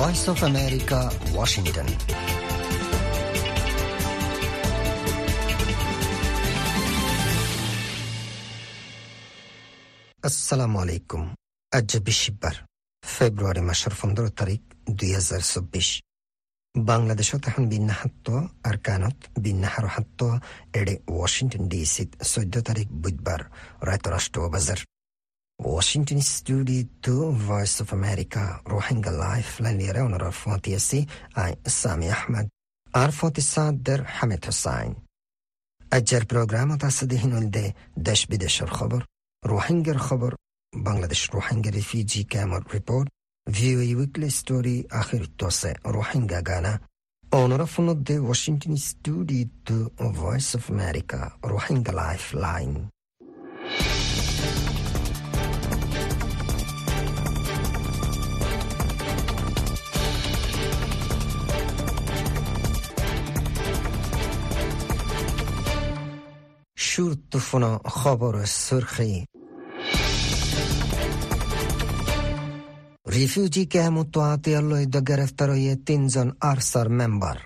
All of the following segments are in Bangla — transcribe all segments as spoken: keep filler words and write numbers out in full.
Voice of America, Washington. আসসালামু আলাইকুম। আজ বৃহস্পতিবার ফেব্রুয়ারি মাসের পনেরো তারিখ দুই হাজার চব্বিশ। বাংলাদেশত এখন বিন্যাহাত্ত আর কানত বিন্যাহার হাত্ত এডে ওয়াশিংটন ডিসিত চৈধ্য তারিখ বুধবার রায় রাষ্ট্র বাজার। ওয়াশিংটন স্টুডিওতে voice of America Rohingya life লাইনের ওনারা ফতি আসি আই সামি আহমেদ আর ফতি সাদ্দার হামিদ হুসাইন। আজকের প্রোগ্রামত আছে দেহিনুলদে দেশ বিদেশের খবর, রোহিঙ্গার খবর, বাংলাদেশ রোহিঙ্গা রিফিউজি ক্যাম্পের রিপোর্ট, ভিওএ উইকলি স্টোরি, আখির তোসে রোহিঙ্গা গানা। ওনারা ফোনদে ওয়াশিংটন স্টুডিওতে voice of America Rohingya life line. شورتفنا خبر سرخی ریفیوجی که متعاطی الله دو گرفتاری تین زن آرسر ممبر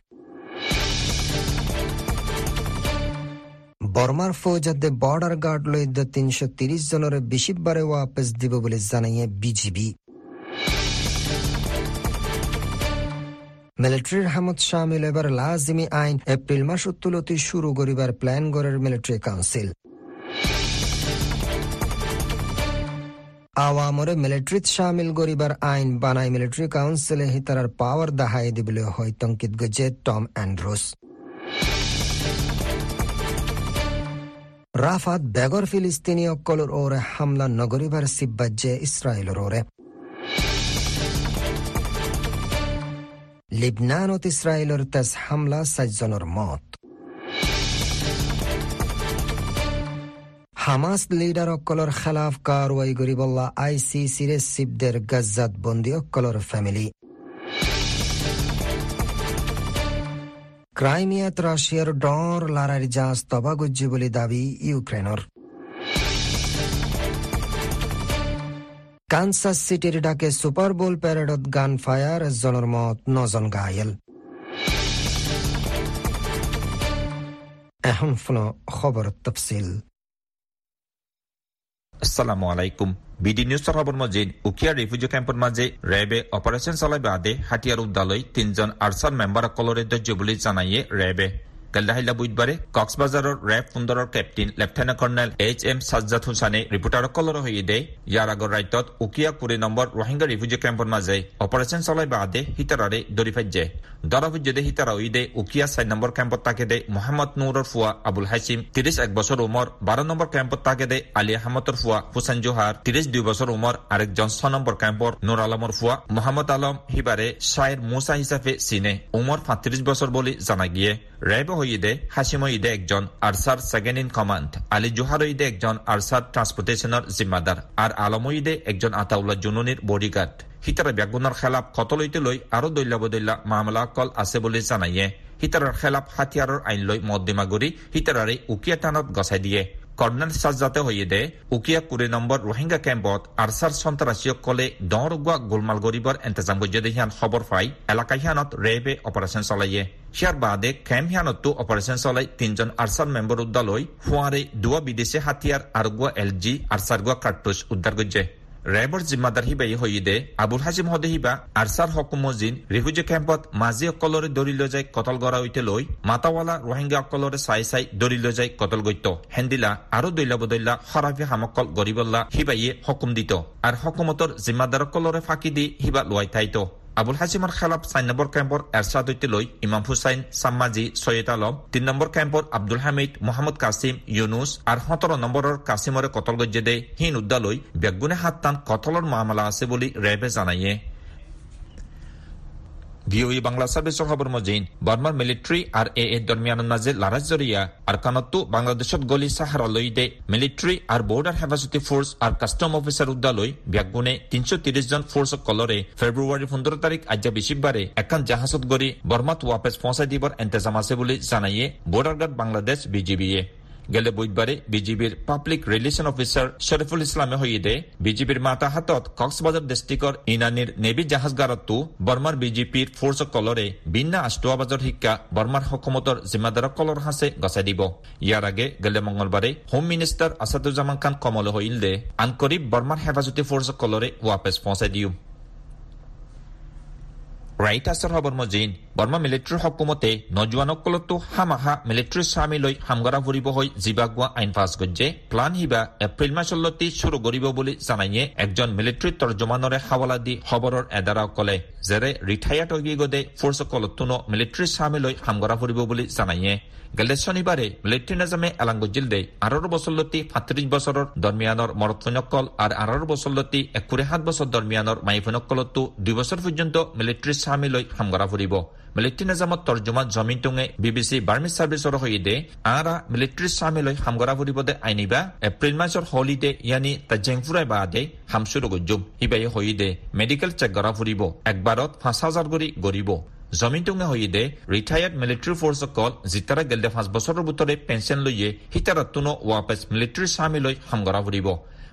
برمار فوجد بارڈر گارڈ لوی دو তিনশো ত্রিশ زنور بیشیب بره واپس دیبو بلی زنی بی جی بی মিলিটারির হামত সামিল এবার লাজিমি আইন এপ্রিল মাস উত্তুলতি শুরু করিবার প্ল্যান গড়ের মিলিটারি কাউন্সিল। আওয়ামরে মিলিটারিত সামিল গরিবার আইন বানাই মিলিটারি কাউন্সিলে হিতারার পাওয়ার দাহাই দিবলে হয় তঙ্কিত গজে টম অ্যান্ড্রুস। রাফাত বেগর ফিলিস্তিনীয় কলর ওরে হামলা নগরিবার সিব্বাজ্যে ইসরায়েলর ওরে। লিবনানত ইসরায়েলর তেজ হামলা সাতজনের মত। হামাস লিডার অকলর খেলাফ কারওয়াই গরিবল্লা আইসিসির সিবদের গাজাত বন্দী অকলর ফ্যামিলি। ক্রাইমিয়াত রাশিয়ার ডর লারার জাহাজ তবা গুজি বলে দাবি ইউক্রেনের। কানসাস সিটির ডাকে সুপার বোল প্যারেডত গান ফায়ার, জনের মত, নজন ঘায়েল। এখন ফোনো খবর তফসিল। আসসালামু আলাইকুম। বিডি নিউজৰ খবৰ মতে উখিয়া ৰিফিউজি কেম্পৰ মাজে ৰেবে অপাৰেচন চলাই বাদে হাতিয়াৰ উদ্দালৈ তিনজন আৰ্চাৰ মেম্বাৰ কলৰে দজ্য বুলি জানায়ে ৰেবে। কালদাহিলা বুধবারে কক্সবাজারের র্যাব পনেরোর captain lieutenant colonel H M Sajjad হুসাইনে রিপোর্টারসকলৰ সৈতে ইয়াৰ আগৰ ৰাইতত উকিয়া কুৰি নম্বৰ ৰোহিংগা ৰিফিউজি কেম্পৰ মাজে অপাৰেচন চলাই বাদে হিতাৰাৰে দৰি ফাইজে দৰাফুজে হিতাৰা উইদে উকিয়া চাৰি নম্বৰ কেম্পত তাকে দে মোহাম্মদ নুৰৰ ফুয়া আবুল হাসিম ত্ৰিশ এক বছৰ উমৰ, বাৰ নম্বৰ কেম্পত তাকে দে আলি আহমদৰ ফুয়া হুছেইন জোহাৰ ত্ৰিশ দুই বছৰ উমৰ, আৰেকজন ছয় নম্বৰ কেম্পৰ নুৰ আলমৰ ফুয়া মোহাম্মদ আলম হিবাৰে শ্বায়েৰ মুছা হিচাপে চিনে, উমৰ পঁয়ত্ৰিশ বছৰ বুলি জানা গিয়ে। ৰেব হইদে হাসিম ঈদে একজন আরসার second in command, Ali Johar ঈদে একজন আরসার ট্রান্সপোর্টেশনের জিম্মাদার, আর আলম ঈদে একজন আতাউল্লাহ জুনুনির বডিগার্ড। হিতারা ব্যাগুনার খেলাপ কতলৈতে লৈ আৰু দৈল্য বদৈল্যা মামলা কল আছে বুলি জানায়ে হিতারার খেলাপ হাতিয়াৰৰ আইন লৈ মদ্দিমা গুৰি হিতাৰাৰে উকিয়া থানত গছাই দিয়ে। কর্নেল সাজ্জাদে হইদে উকিয়া কুৰি নম্বৰ ৰোহিংগা কেম্পত আৰছাৰ সন্ত্ৰাসীসকলে দৰ উগুৱা গোলমাল গৰিবৰ ইন্তজাম বুজিয়াদে হিয়ান খবৰ পাই এলাকা হিয়ানত ৰেবে অপাৰেচন চলায়ে। ইয়াৰ বাদে কেম্প হিয়ানতো অপাৰেচন চলাই তিনজন আৰছাৰ মেম্বৰ উদ্দালৈ ফুৱাৰে দুৱা বিদেশী হাতিয়াৰ আৰু গুৱা এল জি আৰছাৰ গুৱা কাৰ্টুজ উদ্ধাৰ কৰিছে। ৰেবৰ জিম্মাদাৰ হিবাই হইদে আবুল হাজিম হদে হিবা আৰছাৰ হকুমজিন ৰিফিউজি কেম্পত মাজীসকলৰে দৰি লৈ যায় কতল গৰা উঠে লৈ মাতাৱালা ৰোহিংগাসকলৰে চাই চাই দৰি লৈ যায় কতল গৈত হেন্দিলা আৰু দৈলা বদৈলা খৰাফি হামকল গৰিবল্লা হিবাইয়ে হকুম দিত, আৰু হকুমতৰ জিম্মাদাৰসকলৰে ফাঁকি দি হিবা লোৱাই থাইত। আবুল হাসিমৰ খেলাপ চাৰি নম্বৰ কেম্পৰ এৰশাদ উইতে লৈ ইমাম হুছাইন, চাম্মাজি, ছৈয়দ আলম, তিন নম্বৰ কেম্পৰ আব্দুল হামিদ, মোহাম্মদ কাসিম, ইউনুস আৰু সতৰ নম্বৰৰ কাছিমৰে কতল গজ্জে দে হীন উদ্দালৈ বেগুনে হাত টান কতলৰ মামলা আছে বুলি ৰেবে জানায়ে। ভিওই বাংলা সার্ভিসৰ খবৰ মতে বাৰ্মাৰ মিলিটাৰী আৰু এ এ দৰমিয়ানৰ মাজে লড়াই জৰিয়া আৰু কানতো বাংলাদেশত গলি চাহাৰালৈ দে মিলিটাৰী আৰু বৰ্ডাৰ হেফাজতি ফৰ্চ আৰু কাষ্টম অফিচাৰ উদ্দালৈ ব্যাগুনে তিনশো ত্ৰিশ জন ফৰ্চক কলৰে ফেব্ৰুৱাৰী পোন্ধৰ তাৰিখ আজি বৃহস্পতিবাৰে এখন জাহাজত গৰি বাৰ্মাত ৱাপেছ পৌঁছাই দিবৰ ইন্তজাম আছে বুলি জানায়ে border guard Bangladesh B G বিয়ে। গেলে বুধবারে বিজিবির পাবলিক রিলেশন অফিসার শরীফুল ইসলামে হইদে বিজিবির মাতাহাতত কক্সবাজার ডিস্ট্রিক্টর ইনানির নেভি জাহাজগারতো বর্মার বিজিপির ফোর্স কলরে বিন্না আষ্টুয়া বাজার শিক্ষা বর্মার হকুমতর জিম্মাদার কলর হাঁচে গছাই দিব। ইয়ার আগে গেলে মঙ্গলবারে হোম মিনিস্টার আসাদুজ্জামান খান কমল হইল দে আনকরিব বর্মার হেফাজতি ফোর্স কলরে ওয়াপেস পৌঁছাই দিও। রাইটাছৰ খবৰ মজিন বৰ্মা মিলিটাৰী হকুমতে নজোৱানকলতো হামাহা মিলিটাৰী চামিলৈ হামগাৰা ফুৰিব হৈ জিবাগুৱা আইন পাছ গজে প্লান হিবা এপ্ৰিল মাহলৈতে শুৰু কৰিব বুলি জানায়ে একজন মিলিটাৰী তৰ্জমানৰে হাৱালা দি খবৰৰ এদাৰা কলে যেৰে ৰিঠায়াৰ্ড হৈ গদে ফৰ্চকলতো মিলিটাৰী চামিলৈ হামগাৰা ফুৰিব বুলি জানায়ে গেলে শনিবাৰে মিলিটাৰী নাজামে এলাংগজিল দে আৰৰ বছৰলৈতে সাতত্ৰিশ বছৰৰ দৰমিয়ানৰ মৰতফনকল আৰু আৰৰ বছৰলৈতে সাতাইশ বছৰ দৰমিয়ানৰ মাইফনকলতো দুই বছৰ পৰ্যন্ত মিলিটাৰী চামিলৈ হামগাৰা ফুৰিব। মিলিটাৰী নিজামত তৰ্জমা জমিন টুঙে বিবিচি বাৰ্মিজ চাৰ্ভিছৰ হৈ দে আৰা মিলিটাৰী চামিলৈ হামগৰা ফুৰিব দে আইনিবা এপ্ৰিল মাহৰ হলিডে ইয়ানি তাজেংফুৰাই বাদে হামচুৰ গজুম সিবাই হৈ দে মেডিকেল চেক গৰা ফুৰিব একবাৰত পাঁচ হাজাৰ কৰি গৰিব। জমিন টুঙে হৈ দে ৰিটায়াৰ্ড মিলিটাৰী ফৰ্চ কল জিতাৰা গেলদে পাঁচ বছৰৰ ভিতৰত পেঞ্চন লৈয়ে সিতাৰা তুনো ৱাপেছ মিলিটাৰী চামিলৈ হামগৰা ফুৰিব।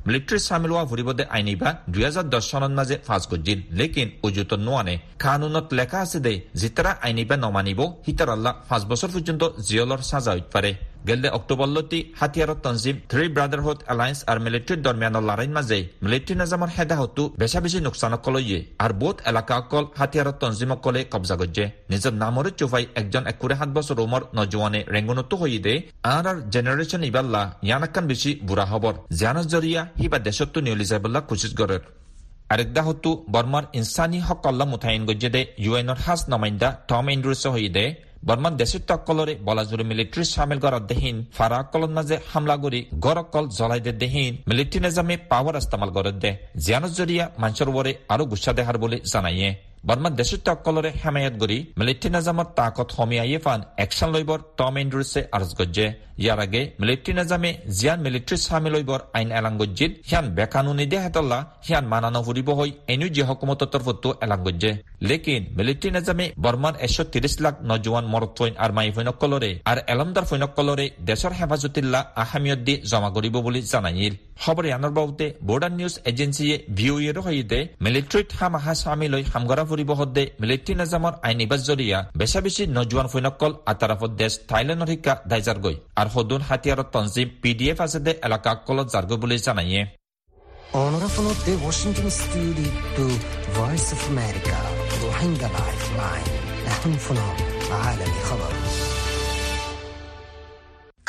মিলিটাৰী চামিল হোৱা ফুৰিব দে আইনিবা দুই হাজাৰ দহ চনত মাজে ফাঁচ গজিল লেকিন উজুত নোৱানে কানুনত লেখা আছে দে জিতাৰা আইনিবা নমানিব সিতাৰাল্লা পাঁচ বছৰ পৰ্যন্ত জিয়লৰ সাজা হৈ পাৰে। গেলে অক্টোবৰলৈতে হাতিয়াৰৰ তঞ্জিম থ্ৰী ব্ৰাদাৰহুড এলায়েন্স আৰু মিলিটাৰী দৰমিয়ানৰ লৰাইৰ মাজে মিলিটাৰী নিজামৰ হেদাহতো বেচা বেছি নোকচানকলৈয়ে আৰু বহুত এলেকা অকল হাতিয়াৰৰ তঞ্জিমকলে কব্জা গজে নিজৰ নামৰে চুফাই একজন একুৰে সাত বছৰ ওমৰ নজোৱানে ৰেংগুনতো হৈ দে আৰ আৰ জেনেৰেশ্যন ইবাল্লা ইয়ানাকান বেছি বুঢ়া হবৰ জানৰ জৰিয়া সিবা দেশতো নিয়লি যাবলা কোচিছ গৰৰ আরেকদা হতো বৰ্মাৰ ইনচানী হক আল্লাহ মুথাইন গজে দে ইউ এনৰ হাজ নমাইন্দা টম এণ্ড্ৰুছ হৈ দে বৰ্মান দেশত কলৰে বলাজুৰি মিলিটাৰী চামিল কৰাত দেহীন ফাৰা কলন মাজে হামলা কৰি গড়কল জ্বলাই দে দেহীন মিলিটাৰী নিজামে পাৱাৰ ইস্তেমাল কৰে দে জিয়ানৰ জৰিয়া মাঞ্চৰ বৰে আৰু গুচ্ছা দেহাৰ বুলি জানায়ে বৰ্মান দেশত কলৰে হেমায়ত কৰি মিলিটাৰী নিজামৰ তাকত সমিয়ায়ে ফান একশ্যন লৈবৰ টম এণ্ড্ৰুছে আৰ্জ গজে। ইয়াৰ আগে মিলিটাৰী নিজামে জিয়ান মিলিটাৰী চামিল লৈবৰ আইন এলাংগজিত সিয়ান বেকানুনি দিয়া হেতল্লা সিয়ান মানা নফুৰিব হৈ এনেও যি হকুমতৰ তৰফতো এলাংগজে লেকিন মিলিটাৰী নিজামে বৰ্মাৰ এশ ত্ৰিশ লাখ নজোৱান মৰতফৈন আৰু মাইফৈনকলৰে আৰু এলমদাৰ ফৈনকলৰে দেশৰ হেফাজতিল্লা আহামিয়ত দি জমা কৰিব বুলি জানাইল। খবৰ ইয়ানৰ বাবদে বৰ্ডাৰ নিউজ এজেন্সিয়ে ভিঅ'এৰ সৈতে মিলিটাৰীত হামাহা চামিলৈ হামগৰা ফুৰিব সদে মিলিটাৰী নিজামৰ আইনিবাজ জৰিয়া বেচা বেছি নজোৱান ফৈনকল আতাৰাফত দেশ থাইলেণ্ডৰ শিকা দাইজাৰ গৈ আৰু সদুন হাতিয়াৰৰ তঞ্জিম পি ডি এফ আছে দে এলেকা কলত জাৰ্গ বুলি জানায়ে। Honorable the Washington studio to Voice of America Rohingya Life Line এখন শুনো আলামী খবর।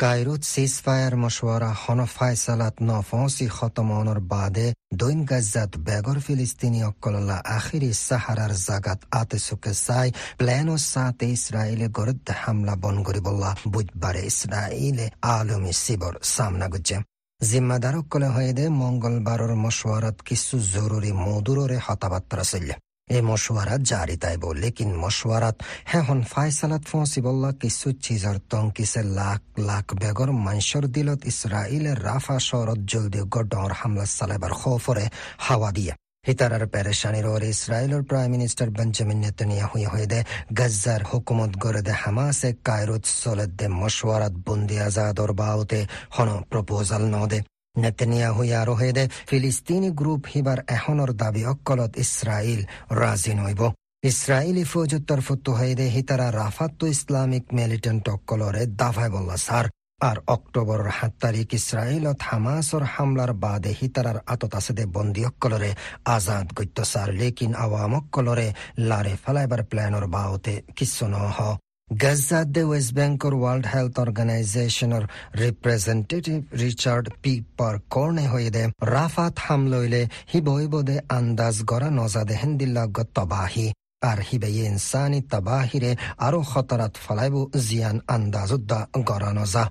কায়রোত সিজ ফায়ার মশওয়ারা হন ফায়সালাত নফসি খতমনৰ বাদে দৈন গাজাত বেগৰ ফিলিস্তিনীসকললা আখিৰি চাহাৰাৰ জাগাত আতেচুকে চাই প্লেনৰ সাথে ইছৰাইলে গৰদ হামলা বন্ধ কৰিবলা বুধবাৰে ইছৰাইলে আলমী চিবৰ সামনা গৈছে। জিম্মাদাৰসকলে হয়দে মঙ্গলবাৰৰ মশওয়ারাত কিছু জৰুৰী মদুৰৰে হতাবাত্ৰা চলিলে। এই মশওয়ারাত জারি তাইব লেকিন মশওয়ারাত হেহন ফায়সালাত ফসিবল্লা কিছু চিজৰ তংকিছে লাখ লাখ বেগৰ মানসৰ দিলত ইছৰাইলে ৰাফা শহৰত জলদি গডৰ হামলা চলাইবাৰ খফৰে হাৱা দিয়ে হিতাৰাৰ পেৰেশানীৰ ওৰ ইছৰাইলৰ প্ৰাইম মিনিষ্টাৰ বেঞ্জামিন নেতানিয়াহু হয়দে গাজাৰ হুকুমত গৰদে হামাছে কায়ৰোত চলত দে মশওয়ারাত বন্দী আজাদৰ বাওতে হন প্ৰপ'জাল নদে নেতানিয়াহু আৰু হয়দে ফিলিস্তিনী গ্ৰুপ হিবাৰ এখনৰ দাবী অকলত ইছৰাইল ৰাজি নহব। ইছৰাইলী ফৌজৰ তৰফতো হয়দে হিতাৰা ৰাফাতো ইছলামিক মিলিটেণ্ট অকলৰে দাফাই বল্লা ছাৰ আর অক্টোবৰৰ সাত তাৰিখ ইছৰাইলত হামাছৰ হামলাৰ বাদে হিতাৰাৰ আঁতত আছে দে বন্দীসকলৰে আজাদ গত্যচাৰ লেকিন আৱামসকলৰে লাৰে ফেলাইবাৰ প্লেনৰ বাওতে কিছু নহ। গাজাত দে ৱেষ্ট বেংকৰ ৱৰ্ল্ড হেল্থ অৰ্গেনাইজেশ্যনৰ ৰিপ্ৰেজেণ্টেটিভ ৰিচাৰ্ড পি পাৰ কৰ্ণে হৈ দে ৰাফাত হামলৈলে সি বহিব দে আন্দাজ গৰা নজাদে হেন্দিল্লাগ তবাহী আর হিবাই ইনচানী তবাহিৰে আৰু খতৰাত ফেলাইব জিয়ান আন্দাজুদ্দা গৰা নজা।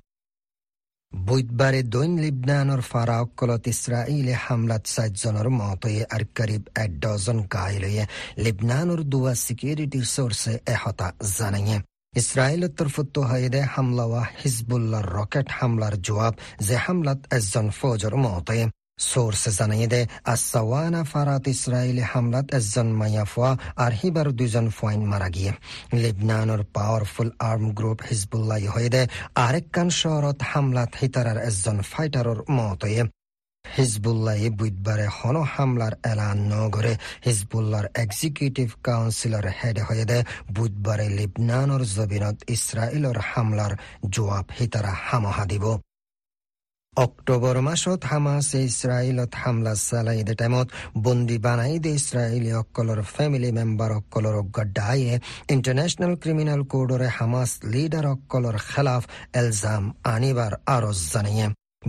বুধবাৰে দৈন লিবনানৰ ফাৰাকলত ইছৰাইলে হামলাত চাৰিজনৰ মতয়ে আৰু কৰীব এক ডজন গাইলয়ে লিবনানৰ দুৱা ছিকিউৰিটি চৰ্চে এহতা জানায়ে। ইছৰাইলৰ তৰফতো হয়দে হামলা হোৱা হিজবুল্লাৰ ৰকেট হামলাৰ জবাব যে হামলাত এজন ফৌজৰ মতয়ে Source zanayide assawana farat Israel hamlat zanmayafwa arhibar duzan foin maragi. Lebanon or powerful armed group Hezbollah yohide arekkan shorat hamlat hitarar zan fighter or motoye. Hezbollah budbare hono hamlar elan nogore Hezbollah executive councilor head hoyede budbare Lebanon or zabinat Israel or hamlar jawab hitara hamohadibo. October মাসত হামাছে ইছৰাইলত হামলা চালাই দে টাইমত বন্দী বানাই দে ইছৰাইলীসকলৰ ফেমিলি মেম্বাৰসকলৰ গড্ডায়ে ইণ্টাৰনেশ্যনেল ক্ৰিমিনেল কোৰ্টৰে হামাছ লিডাৰসকলৰ খেলাফ এলজাম আনিবাৰ আৰজ জানিয়ে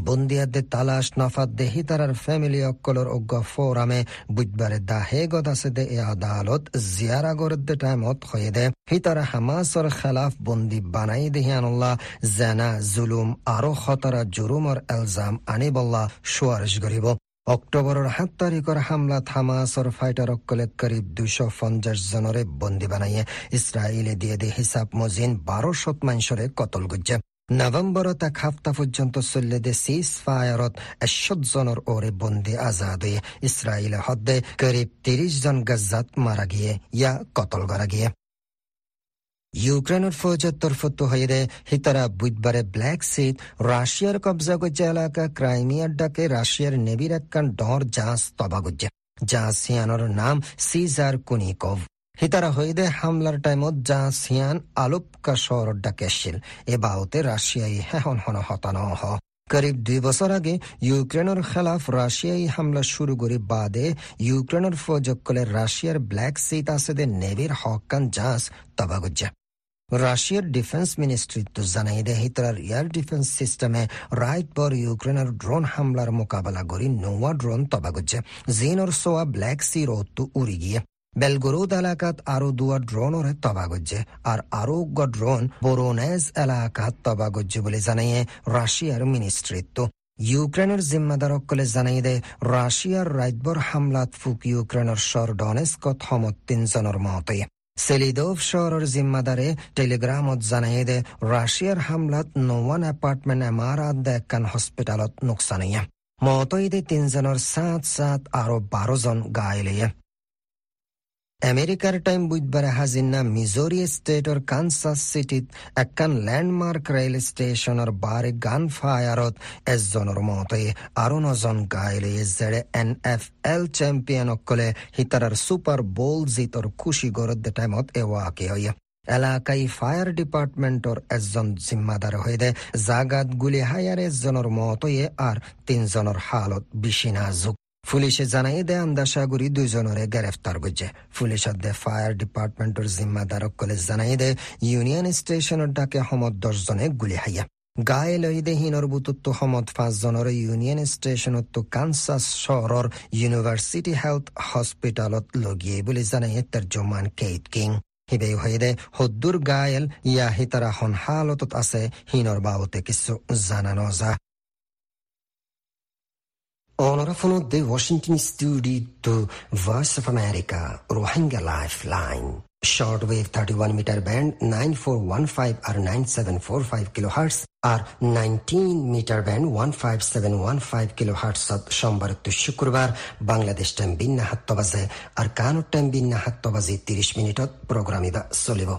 বন্দীয়াদে তালাশ নফাত দেহি তাৰাৰ ফেমিলিসকলৰ অজ্ঞ ফৰামে বুধবাৰে দাহে গদাছে দে এই আদালত জিয়াৰা গৰত দে টাইমত হয়ে দে হিতাৰা হামাছৰ খেলাফ বন্দী বানাই দেহিয়ানুল্লাহ জানা জুলুম আৰু খতাৰা জুৰুমৰ এলজাম আনিবল্লাহ সুৱাৰিশ কৰিব। অক্টোবৰৰ সাত তাৰিখৰ হামলাত হামাছৰ ফাইটাৰসকলে কৰীব দুশ পঞ্চাশ জনৰে বন্দী বানায়ে ইছৰাইলে দিয়ে দে হিচাপ মজিন বাৰশত মানসৰে কতল গুজছে। নৱেম্বৰত এক সপ্তাহ পৰ্যন্ত চলিলে দে চিজ ফায়াৰত এশত জনৰ ওৰে বন্দী আজাদে ইছৰাইলে হদে কৰীব ত্ৰিশ জন গাজাত মাৰা গিয়ে ইয়া কতল কৰা গিয়ে। ইউক্ৰেইনৰ ফৌজৰ তৰফত হৈ দে হিতাৰা বুধবাৰে ব্লেক চিত ৰাছিয়াৰ কব্জা গজ্জা এলাকা ক্ৰাইমিয়াৰ ডাকে ৰাছিয়াৰ নেভিৰ একখান ডৰ জাহাজ তবা গজ্জা জাহাজ সিয়ানৰ নাম চিজাৰ কুনিকভ। হিতারা হইদে হামলার টাইমত জাহাজ সিয়ান আলোপকা শহৰত ডাকে আছিল এ বাওতে ৰাছিয়াই হেহন হন হতান হ। কৰীব দুই বছৰ আগে ইউক্ৰেইনৰ খেলাফ ৰাছিয়াই হামলা শুরু কৰি বাদে ইউক্ৰেইনৰ ফৌজসকলে ৰাছিয়াৰ ব্লেক চিত আছে দে নেভিৰ হকান জাহাজ তবা গজ্জা। ৰাছিয়াৰ ডিফেন্স মিনিষ্ট্ৰীটো জানাই দে হিতাৰাৰ এয়াৰ ডিফেন্স চিষ্টেমে ৰাইট বৰ ইউক্ৰেইনৰ ড্ৰোন হামলাৰ মোকাবিলা কৰি নোৱা ড্ৰোন তবা গজ্জা জিনৰ সোৱা ব্লেক চি ৰ'দটো উৰি গিয়ে বেলগ্রোড এলাকাত আরো দুয়া ড্রোনরে তবা গজ্জে আর আরো ড্রোন বোরোনেজ এলাকাত তবা গজ্জে বলে জানিয়ে রাশিয়ার মিনিস্ট্রিত্ব। ইউক্রেনের জিম্মাদারসকলে জানাই দে রাশিয়ার রাইতবর হামলাত ফুক ইউক্রেনের শহর ডনেস্কত সমত তিনজনের মতে সেলিদোভ শহরের জিম্মাদারে টেলিগ্রামত জানাই দে রাশিয়ার হামলাত নওয়ান এপার্টমেন্ট এমারাত দে একখান হসপিটালত নোকসানিয়ে মতইদে তিনজনের সাত সাত আরো বারো জন গায়লিয়ে। আমেরিকার টাইম বুধবাৰে হাজিনা মিজোৰী ষ্টেটৰ কানসাস চিটিত একখান ল্যান্ডমার্ক ৰেল ষ্টেচনৰ বাৰে গান ফায়াৰত এজনৰ মতে আৰু নজন গাইলে যেৰে এন এফ এল চেম্পিয়নসকলে হিতাৰাৰ ছুপাৰ বল জিতৰ খুশি গৰত দে টাইমত এৱাকে হয়। এলাকাই ফায়াৰ ডিপাৰ্টমেণ্টৰ এজন জিম্মাদাৰ হৈ দে জাগাত গুলি হায়াৰ এজনৰ মতয়ে আৰু তিনজনৰ হালত বেছি নাজুক। পুলিশে জানাই দে আন্দাসা কৰি দুজনৰে গ্ৰেপ্তাৰ কৰিছে। পুলিশত দে ফায়াৰ ডিপাৰ্টমেণ্টৰ জিম্মাদাৰসকলে জানাই দে ইউনিয়ন ষ্টেচনৰ ডাকে সমত দহজনে গুলি হাৰিয়া গায়ে লৈ দে হিনৰ বুটতো সমত পাঁচজনৰে ইউনিয়ন ষ্টেচনতো কানসাস চহৰৰ ইউনিভাৰ্চিটি হেল্থ হস্পিটেলত লগিয়ে বুলি জানায়ে তৰ্জমান কেইট কিং। সিবেই হৈ দে সদ্দুৰ গায়েল ইয়া হিতাৰা হন হালতত আছে হিনৰ বাবতে কিছু জানা নজা। Onora fono de Washington Studio to Voice of America, Rohingya Life Line. Shortwave thirty-one meter band nine four one five or nine seven four five kilohertz or nineteen meter band one five seven one five kilohertz at Shombar to Shukurbar, Bangladesh time bin nahatto baze or Kanut time bin nahatto baze thirty minutot programida solibo.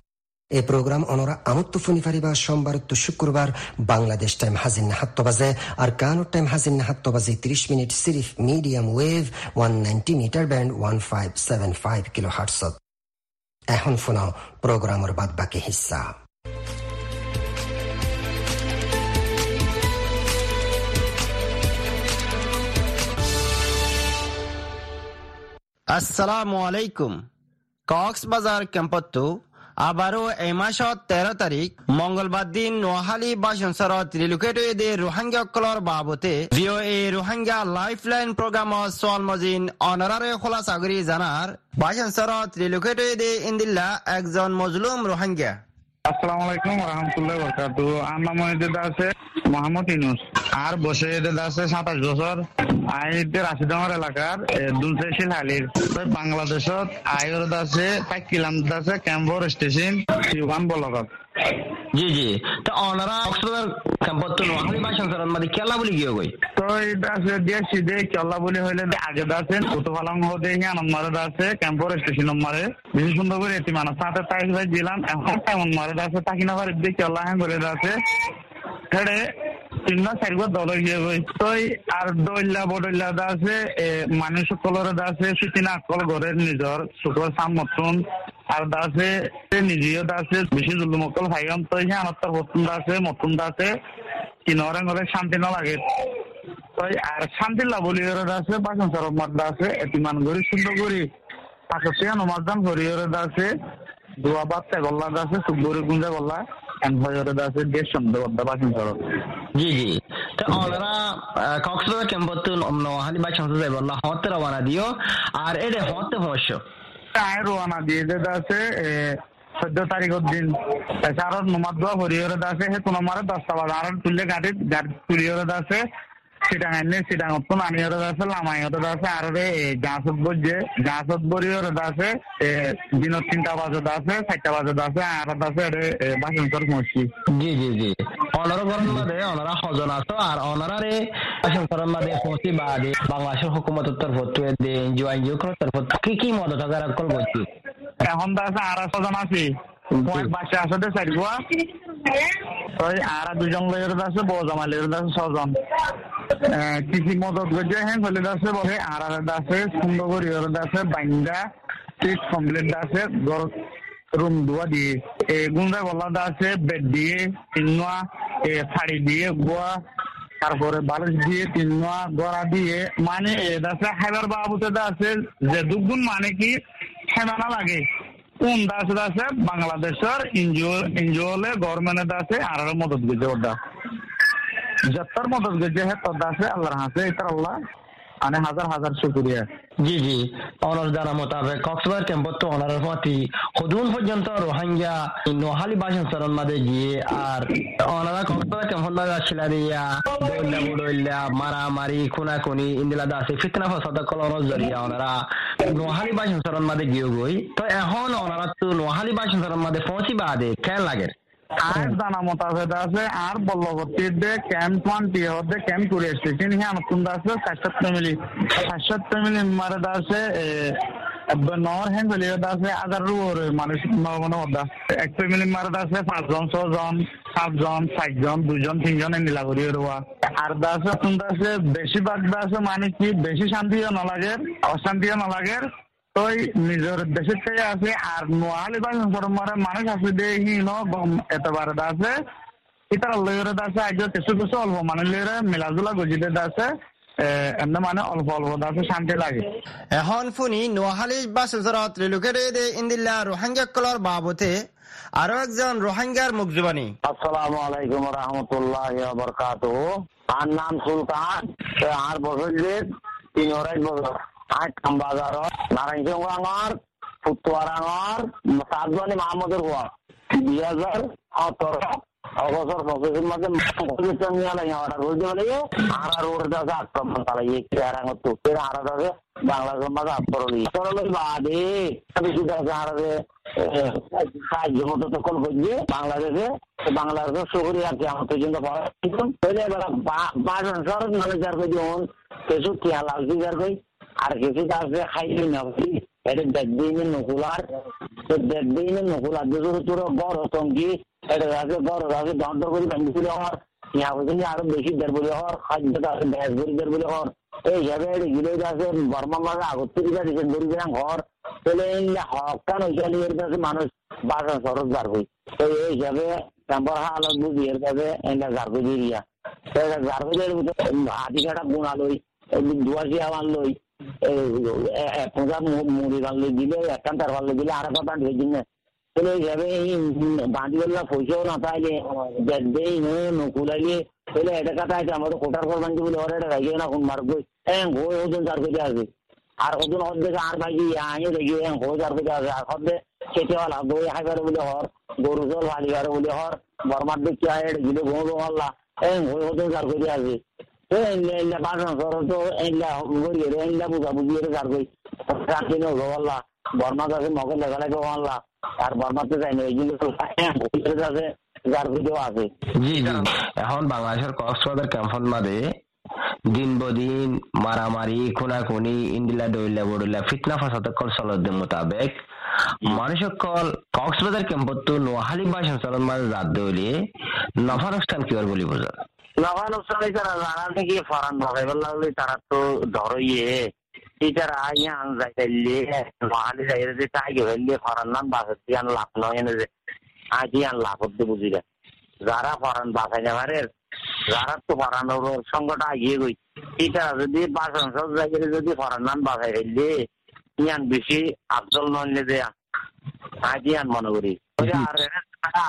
এই প্রোগ্রাম অনরা আমত্ত ফোনি ফারিবা সোমবার তো শুক্রবার বাংলাদেশ টাইম হাজিন নাহাত্ত বাজে আর কানোর টাইম হাজিন নাহাত্ত বাজে ত্রিশ মিনিট সিরিফ medium wave one ninety metre band one five seven five kilo হার্টসত। এখন ফোনাও প্রোগ্রামের বাদ বাকি হিসা। আসসালামু আলাইকুম। কক্সবাজার ক্যাম্পতো আবারও এই মাসত তেৰ তারিখ মঙ্গলবার দিন নোহালী বাসনচৰত ৰিলোকেট হৈ দে ৰোহিংগীসকলৰ বাবতে V O A Rohingya life line প্ৰগ্ৰামৰ চল মজিন অনৰাৰে খোলা চাগৰি জানাৰ বাসনচৰত ৰিলোকেট হৈ দে ইন্দিল্লা একজন মজলুম ৰোহিংগা। আসসালামু আলাইকুম ওয়া রাহমাতুল্লাহি ওয়া বারাকাতুহু। আমার নাম দাদা আছে মোহাম্মদ ইনুস আর বসে দাদা আছে সাতাশ বছর আইতে রাশিদামার এলাকার দুলতেশিল হালির বাংলাদেশত আইরদ আছে পাকিলাম দাদা আছে কেম্বৰ ষ্টেচন শিৱান বলগত জি জি তো ওনারা অক্সফোর্ড সম্পত্তি নোয়াখালী ভাষণ করেন মানে কেলা বলি গিয়ে কই তো এটা দেশি দে কেলা বলি হইলে আগে দাছেন কতবালাং হদে আনমারে দাছে ক্যাম্পোর স্টেশন নম্বরে বেশি সুন্দর করে এটি মানে সাথে তাই ভাই দিলাম এখন কেমন মারে দাছে তাকিনা পারে দে কেলা হ্যাঁ করে দাছে হেড়ে তিনটা সাইডগো দলে গিয়ে কই তো আর দইলা বড়লা দাছে মানুষ কলরে দাছে সিটিনা কল ঘরের নিজর সুকর সামতন আর দাসে নিজেও দাসে বেশি জুলুম অকল ফাইগাম তো আনত্তর মতন দাসে মতন দাসে কিনরে ঘরে শান্তি না লাগে তাই আর শান্তি লাভলি দাসে বাসন সরব মত দাসে এতিমান গরি সুন্দর গরি পাশে নমাজ দান হরিয়রে দাসে দোয়া বাচ্চা গল্লা দাসে সুগরি গুঞ্জা গল্লা কক্সবাজার ক্যাম্পত নোয়াখালী বা শান্ত যাই বললা হতে রওনা দিও আর এটা হতে অবশ্য রোয়ানা দিয়ে আছে চোদ্দ তারিখের দিন আর নোমাদ হরিহরত আছে সেই তোমার দশটা বাজার আর তুললে গাড়িত গাড়ি তুলিহরত আছে চিটাং আনলে চিটাঙত আনিহরত আছে লামাইহরত আছে আর গাছত যে গাছত বরিহরত আছে দিনত তিনটা বাজত আছে চারটা বাজত আছে আর আছে বাসন্তর মসি জি জি জি অনারা গরম মাদে অনারা হজন আছে আর অনারা রে বাসন্তর মাদে পৌঁছি বাদে বাংলাদেশের হুকুমত তরফ থেকে দে এনজিও আইও কর তরফ কি কি মদত যারা কল করছে এখন তো আছে আর ছজন আছে কয়েক বাসে আসতে চাইবা ওই আর দুজন লয়েরত আছে বজামালেরত আছে ছজন কৃষি মদত গেছে হ্যাঁ ফলে দাসে বলে আর দাসে সুন্দরগড়ি দাসে বাইন্দা ঠিক কমপ্লিট দাসে রুম ধোয়া দিয়ে গুন্ডা গলা দাসে বেড দিয়ে তিনোয়া শাড়ি দিয়ে গোয়া তারপরে বালিশ দিয়ে তিনোয়া গড়া দিয়ে মানে দাসে খাইবার বাবুতে দাসে যে দুগুণ মানে কি খাইবা না লাগে কোন দাস দাসে বাংলাদেশের এনজিও এনজিও হলে গভর্নমেন্টের দাসে আর মদত গেছে ওটা যাত্রার মদত গেছে হ্যাঁ তোর দাসে আল্লাহর হাসে এটার আল্লাহ মানে হাজার হাজার শুকরিয়া জি জি অনার জানা মোতাবেক কক্সবাজার ক্যাম্পত অনারের মতি হদুন পর্যন্ত রোহিঙ্গা নোহালি বাসন চরণ মাঝে গিয়ে আর অনারা কক্সবাজার ক্যাম্পত ছিলা দিয়া দৈল্লা বুড়ইল্লা মারামারি খুনাখুনি ইন্দিলা দাসে ফিতনা ফসাদ কলরস জড়িয়া অনারা নোহালি বাসন চরণ মাঝে গিয়ে গই তো এখন অনারা তো নোহালি বাসন চরণ মাঝে পৌঁছি বাদে খেয়াল লাগে আর জানা মোতাবেক আছে আর বল্লভর্তির ক্যাম্প টোয়েন্টি হতে ক্যাম্প করে এসছে কিন্তু হ্যাঁ নতুন আছে সাতশো ফ্যামিলি সাতশো ফ্যামিলি মারা আছে নর হ্যাঁ আছে আধার রুয়ের মানুষ এক ফ্যামিলি মারা আছে পাঁচজন ছজন সাতজন চারজন দুজন তিনজন নীলা করিয়ে রোয়া আর দাসে নতুন আছে বেশিরভাগ দাসে মানে কি বেশি শান্তিও না লাগে অশান্তিও না লাগে তই নিজের দেশের থেকে আছে আর নোয়াখালী বাসমারা মানুষ আছে দেখিন এতবার আছে এটা লয়ের আছে আগে কিছু কিছু অল্প মানে লয়ের মেলাধুলা গজিতে আছে এমনি মানে অল্প অল্প দাসে শান্তি লাগে এখন শুনি নোয়াখালী বাসজরাত লোকের ইন্দিল্লা রোহিঙ্গা কলর বাবতে আরো একজন রোহিঙ্গার মুখজবানি। আসসালামু আলাইকুম ওয়া রাহমাতুল্লাহি ওয়া বারাকাতুহু। আর নাম সুলতান আর বছর তিন আড়াই বছর আটকাম বাজার নারায়ণগঞ্জর ফুতুয়ারাঙর সাতজনী মাহমুদের হওয়া দুই হাজার সতেরো অবসর প্রশাসন মাঝে আর ওর দাসে আক্রমণ চালাই তো আর দাসে বাংলাদেশের মাঝে আক্রমণ বাদে আর সাহায্য মতো তো কল করছে বাংলাদেশে বাংলাদেশের শহরে আর কি আমার পর্যন্ত যার কই যেমন কিছু টিয়া লাগছে যার কই আর কিছু দাসে খাইলি না এটা দেখ দিন নকুলার দেখ দিন নকুলার দুটো বড় টঙ্কি এটা দাসে বড় দাসে দণ্ড করে বান্ধি করে হওয়ার ইয়া বুঝলি আরো বেশি দেড় বলে হওয়ার খাদ্য দাসে ব্যাস বলি দেড় বলে হওয়ার এই হিসাবে গিলে দাসে বর্মা মাসে আগর থেকে দিকে ধরি দিলাম ঘর চলে হকান ওইখানে এর কাছে মানুষ বাসন সরস বার করি তো এই হিসাবে টেম্পর হালত বুঝি এর কাছে এটা ঝাড়কু দিয়া এটা ঝাড়কু দিয়ে হাতি কাটা গুণা লই ধুয়াশি আবার লই মুড়ি ভালো দিলে একখানটার ভালো দিলে আর একটা ঢেকে তাহলে এইভাবে এই বাঁধিগুলা পয়সাও না তাইলে দেখবেই নকুলাইলে তাহলে এটা কথা আছে আমাদের কোটার ঘর বাঁধি বলে ওরা এটা রাখিও না কোন মার্গ হ্যাঁ ঘো ওজন চার কেটে আসবে আর ওজন অর্ধেক আর ভাগি আগে দেখি হ্যাঁ ঘো চার কেটে আসবে আর অর্ধেক খেতে হল বই খাইবার বলে হর গরু জল ভালিবার বলে হর বর্মার দিক কি হয় এটা গিলে ঘো হল্লা হ্যাঁ ঘো ওজন চার কেটে আসবে বুঝাবুঝি বর্মা গাছে মগল লেখা লাগে আর বর্মাতে যায়নি, ওইগুলো আছে যার ভিডিও আছে। জি জি, এখন বাংলাদেশের কক্সবাজার ক্যাম্পন বাদে দিন বদিন মারামারি, খুনাখুনি, ইন্ডিলা ডইলা বড়িলা ফিতনা ফাসাদকল চলদের মোতাবেক মানুষকল কক্সবাজার ক্যাম্পত নোয়াহালি বাস অঞ্চলের মাঝে রাত দৌলিয়ে নফার অনুষ্ঠান কিবার বলি বোঝা নফার অনুষ্ঠান তারা জানা থেকে ফরান ভাবাইবেলা বলে তারা তো ধরইয়ে তারা ইয়ে আন যাইলে নোয়াহালি যাই যে তাই হইলে ফরান নাম বাসের দিয়ে আন লাভ নয় এনে যে আগে আন লাভ হতে বুঝিলা যারা ফরান বাসায় যাবারে যারা তো ফরানোর সঙ্গটা এগিয়ে গই এটা যদি বাসন সব জায়গায় যদি ফরান বাসায় ফেললে ইয়ান বেশি আফজল নইলে যে আগে আন মনে করি আর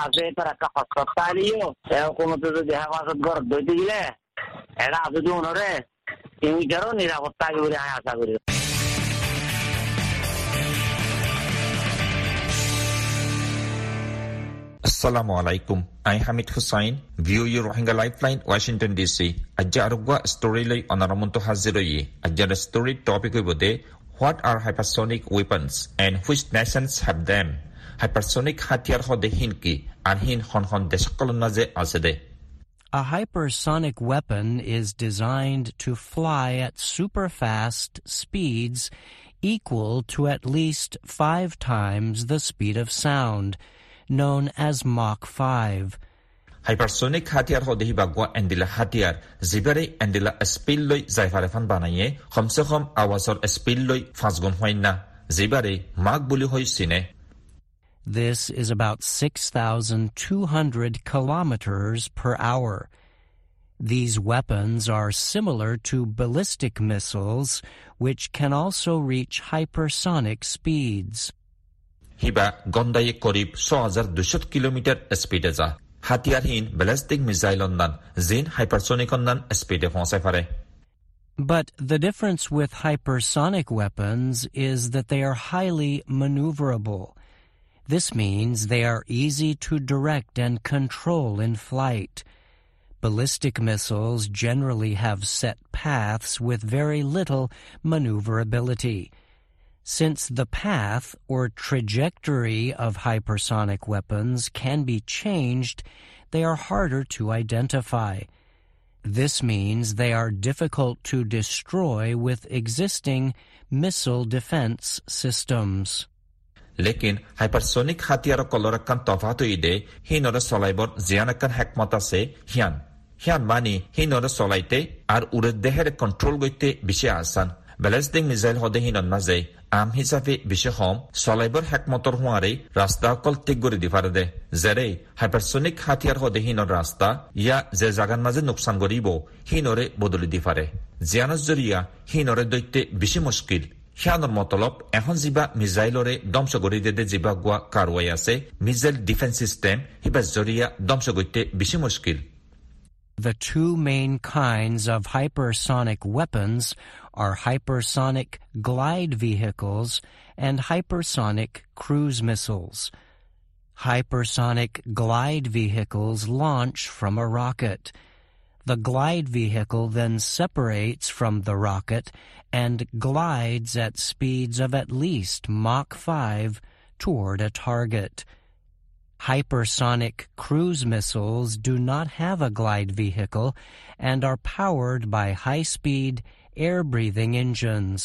আছে তার একটা হস্তা আলিও কোনো যদি হেফাজত ঘর ধরতে গেলে এটা আছে তো ওনারে এইটারও নিরাপত্তা আগে বলে আমি আশা করি। আসসালামু আলাইকুম, আমি Hamid Hussain, VOA Rohingya lifeline, Washington DC. আজি আরগুয়া ষ্টৰিলৈ অনাৰমন্ত হাজিৰই। আজিৰ ষ্টৰি টপিক হৈবদে what are hypersonic weapons and which nations have them. Hypersonic হাতিয়াৰ হদে হিনকি আৰু হিন হনহন দেশকলৰ মাজে আছে দে। A hypersonic weapon is designed to fly at superfast speeds equal to at least five times the speed of sound. known as Mach five. Hypersonic hatiar hodehi bagwa endila hatiar zibare endila speed loi zaifarefan banaye khamse kham awazor speed loi fazgon hoinna zibare Mach boli hoisine. This is about six thousand two hundred kilometers per hour. These weapons are similar to ballistic missiles which can also reach hypersonic speeds. Hiba গন্দায়ে করিব ছ হাজার দুশো কিলোমিটার স্পিডে যা হাতিয়ারহীন ব্যালিস্টিক মিসাইল অন্যান জিন হাইপারসনিক অন্যান স্পিডে পৌঁছায় পারে। But the difference with hypersonic weapons is that they are highly maneuverable. This means they are easy to direct and control in flight. Ballistic missiles generally have set paths with very little maneuverability. Since the path or trajectory of hypersonic weapons can be changed, they are harder to identify. This means they are difficult to destroy with existing missile defense systems. Lekin hypersonic hatiar kolor kan tafatu ide hinor solaibor ziana kan hikmata se hian hian mani hinor solaite ar ur deher control goite bishi asan ballistic missile হদে হিনন মাজে আম হিচাপে বিশেষ হম চলাইবৰ হেকমতৰ হোৱাৰে ৰাস্তা অকল টিক কৰি দি পাৰে দে যেৰে হাইপাৰচনিক হাতিয়াৰ হদে হিনৰ ৰাস্তা ইয়া যে জাগান মাজে নোকচান কৰিব হিনৰে বদলি দি পাৰে জিয়ানৰ জৰিয়া হিনৰে দৈত্যে বেছি মুস্কিল সিয়ানৰ মতলব এখন যিবা মিজাইলৰে ধ্বংস কৰি দে যিবা গোৱা কাৰৱাই আছে মিজাইল ডিফেন্স চিষ্টেম সিবা জৰিয়া ধ্বংস কৰিতে বেছি মুস্কিল। The two main kinds of hypersonic weapons are hypersonic glide vehicles and hypersonic cruise missiles. Hypersonic glide vehicles launch from a rocket. The glide vehicle then separates from the rocket and glides at speeds of at least Mach five toward a target. Hypersonic cruise missiles do not have a glide vehicle and are powered by high-speed air-breathing engines.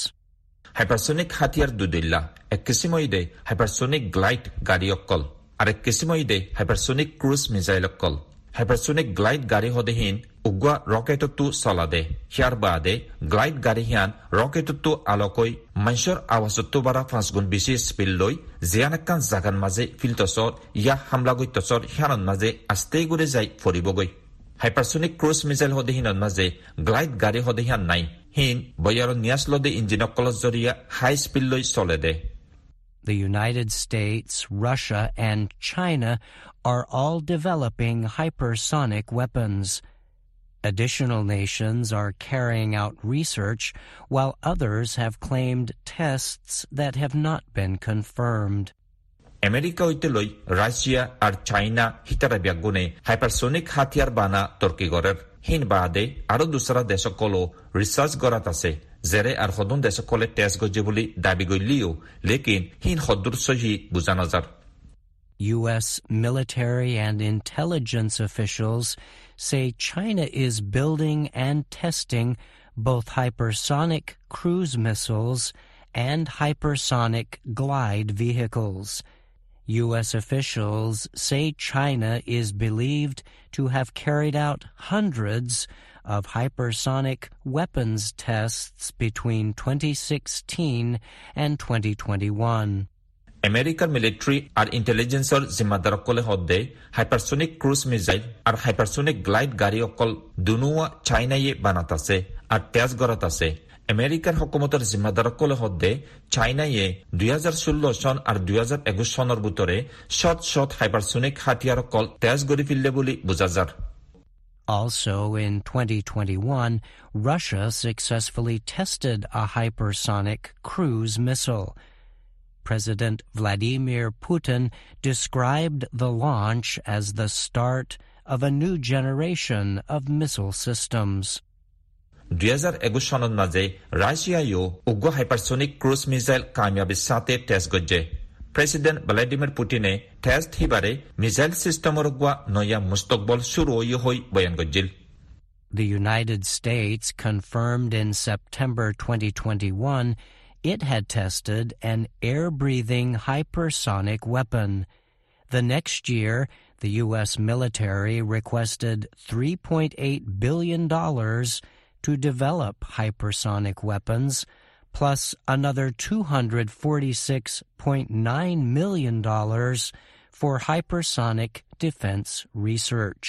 Hypersonic hatiar dudilla ek kisimoide hypersonic glide gari okkal ar ek kisimoide hypersonic cruise missile okkal hypersonic glide gari hode hin ugwa rocket tu salade hiar bade glide gari hian rocket tu alokoi manshor awasottu bara fasgun bisi spil loi zianakkan zagan maze filtosor ya hamla goi tosor hianan maze astei gure jai foribogoi hypersonic cruise missile hode hinan maze glide gari hode hian nai hin boyar niaslode engine okkal zoria high spil loi solede. The United States, Russia, and China are all developing hypersonic weapons. Additional nations are carrying out research, while others have claimed tests that have not been confirmed. America hoiteloi, Russia ar China hitarabiyagune hypersonic hatiar bana Turkey gorer. Hin baade aro dusra deshokolo research gorat ase. জেৰে আৰু সদন দেশসকলে তেজ গজি বুলি দাবী কৰিলেও লেকিন হিন সদৃশ্য বুজা নাযায়। U S military and intelligence officials say China is building and testing both hypersonic cruise missiles and hypersonic glide vehicles. U S officials say China is believed to have carried out hundreds of hypersonic weapons tests between twenty sixteen and twenty twenty-one. American military are intelligence or zimadarkole hodde hypersonic cruise missile or hypersonic glide gari okol dunua China ye banatase ar test goratase. আমেরিকার হকুমতৰ জিম্মাদাৰকলে হদে চাইনায়ে দুই হাজাৰ ষোল্ল চন আৰু দুই হাজাৰ একৈশ চনৰ ভিতৰত শত শত হাইপাৰসনিক হাতিয়াৰ কল তেজ গৰি ফিললে বুলি বুজা যাৰ। Also in twenty twenty-one, Russia successfully tested a hypersonic cruise missile. President Vladimir Putin described the launch as the start of a new generation of missile systems. দুই হাজাৰ একৈশ চনৰ মাজে ৰাছিয়াও উগ্ৰ হাইপাৰসনিক ক্ৰুজ মিছাইল কামিয়াবিৰ সাথে টেষ্ট কৰিছে। প্ৰেসিডেণ্ট ভ্লাদিমিৰ পুটিনে টেষ্ট হিবাৰে মিছাইল সিস্টেমৰ গোৱা নয়া মুস্তকবল শুরু হৈ বয়ান কৰিছিল। The United States confirmed in September twenty twenty-one it had tested an air-breathing hypersonic weapon. The next year, the U S military requested three point eight billion dollars to develop hypersonic weapons, plus another two hundred forty-six point nine million dollars for hypersonic defense research.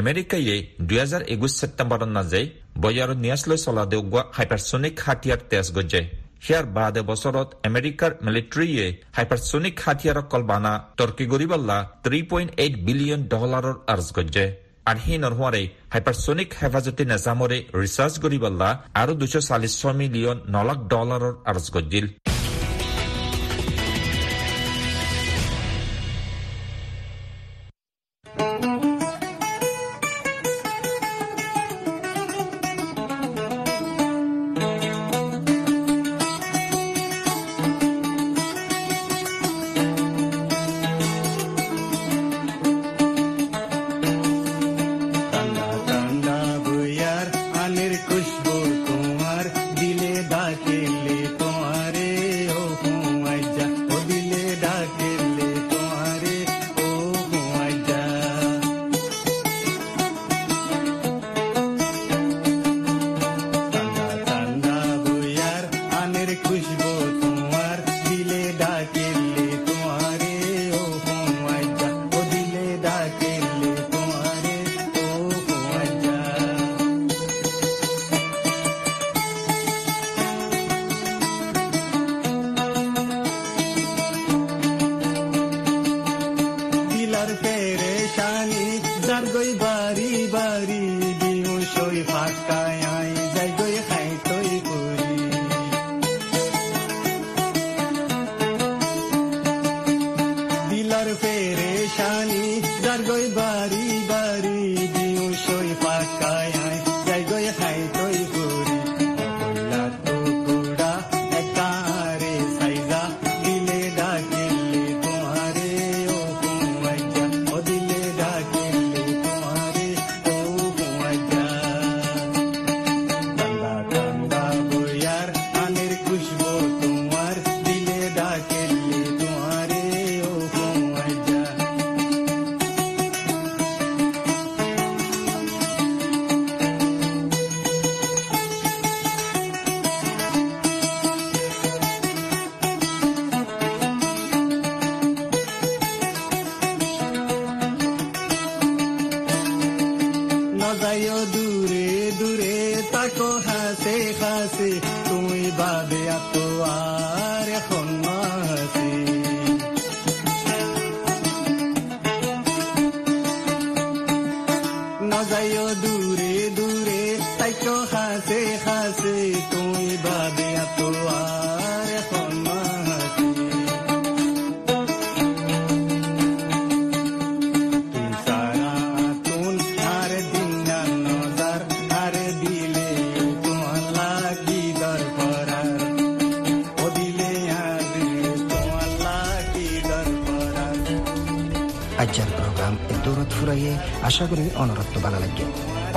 Americaye দুই হাজাৰ একৈশ Septemberon naje boyar niaslo solade ugwa hypersonic hatiar test goje. Here bade bosorot American military hypersonic hatiar kolbana Turkey goriballa three point eight billion dollar arz goje. আর হি নৰহৰে হাইপাৰসনিক হেফাজতে নিজামৰে ৰিচাৰ্চ কৰিবলা আৰু দুইশ চল্লিশ মিলিয়ন নলাক ডলাৰৰ আৰ্জ কৰিছিল। আজকের প্রোগ্রাম দৌলত ফুরাইয়ে আশা করি অনরত্ব বানা লাগে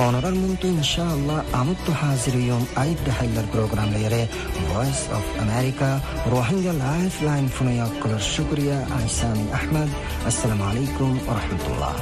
অনরার মন্ত ইনশাআল্লাহ আমত হাজির ইয়ম আইদ হাইলার প্রোগ্রাম লইরে voice of America Rohingya life line ফোনিয়া কলার শুকরিয়া আই সামি আহমদ আসসালামু আলাইকুম ওয়া রাহমাতুল্লাহ।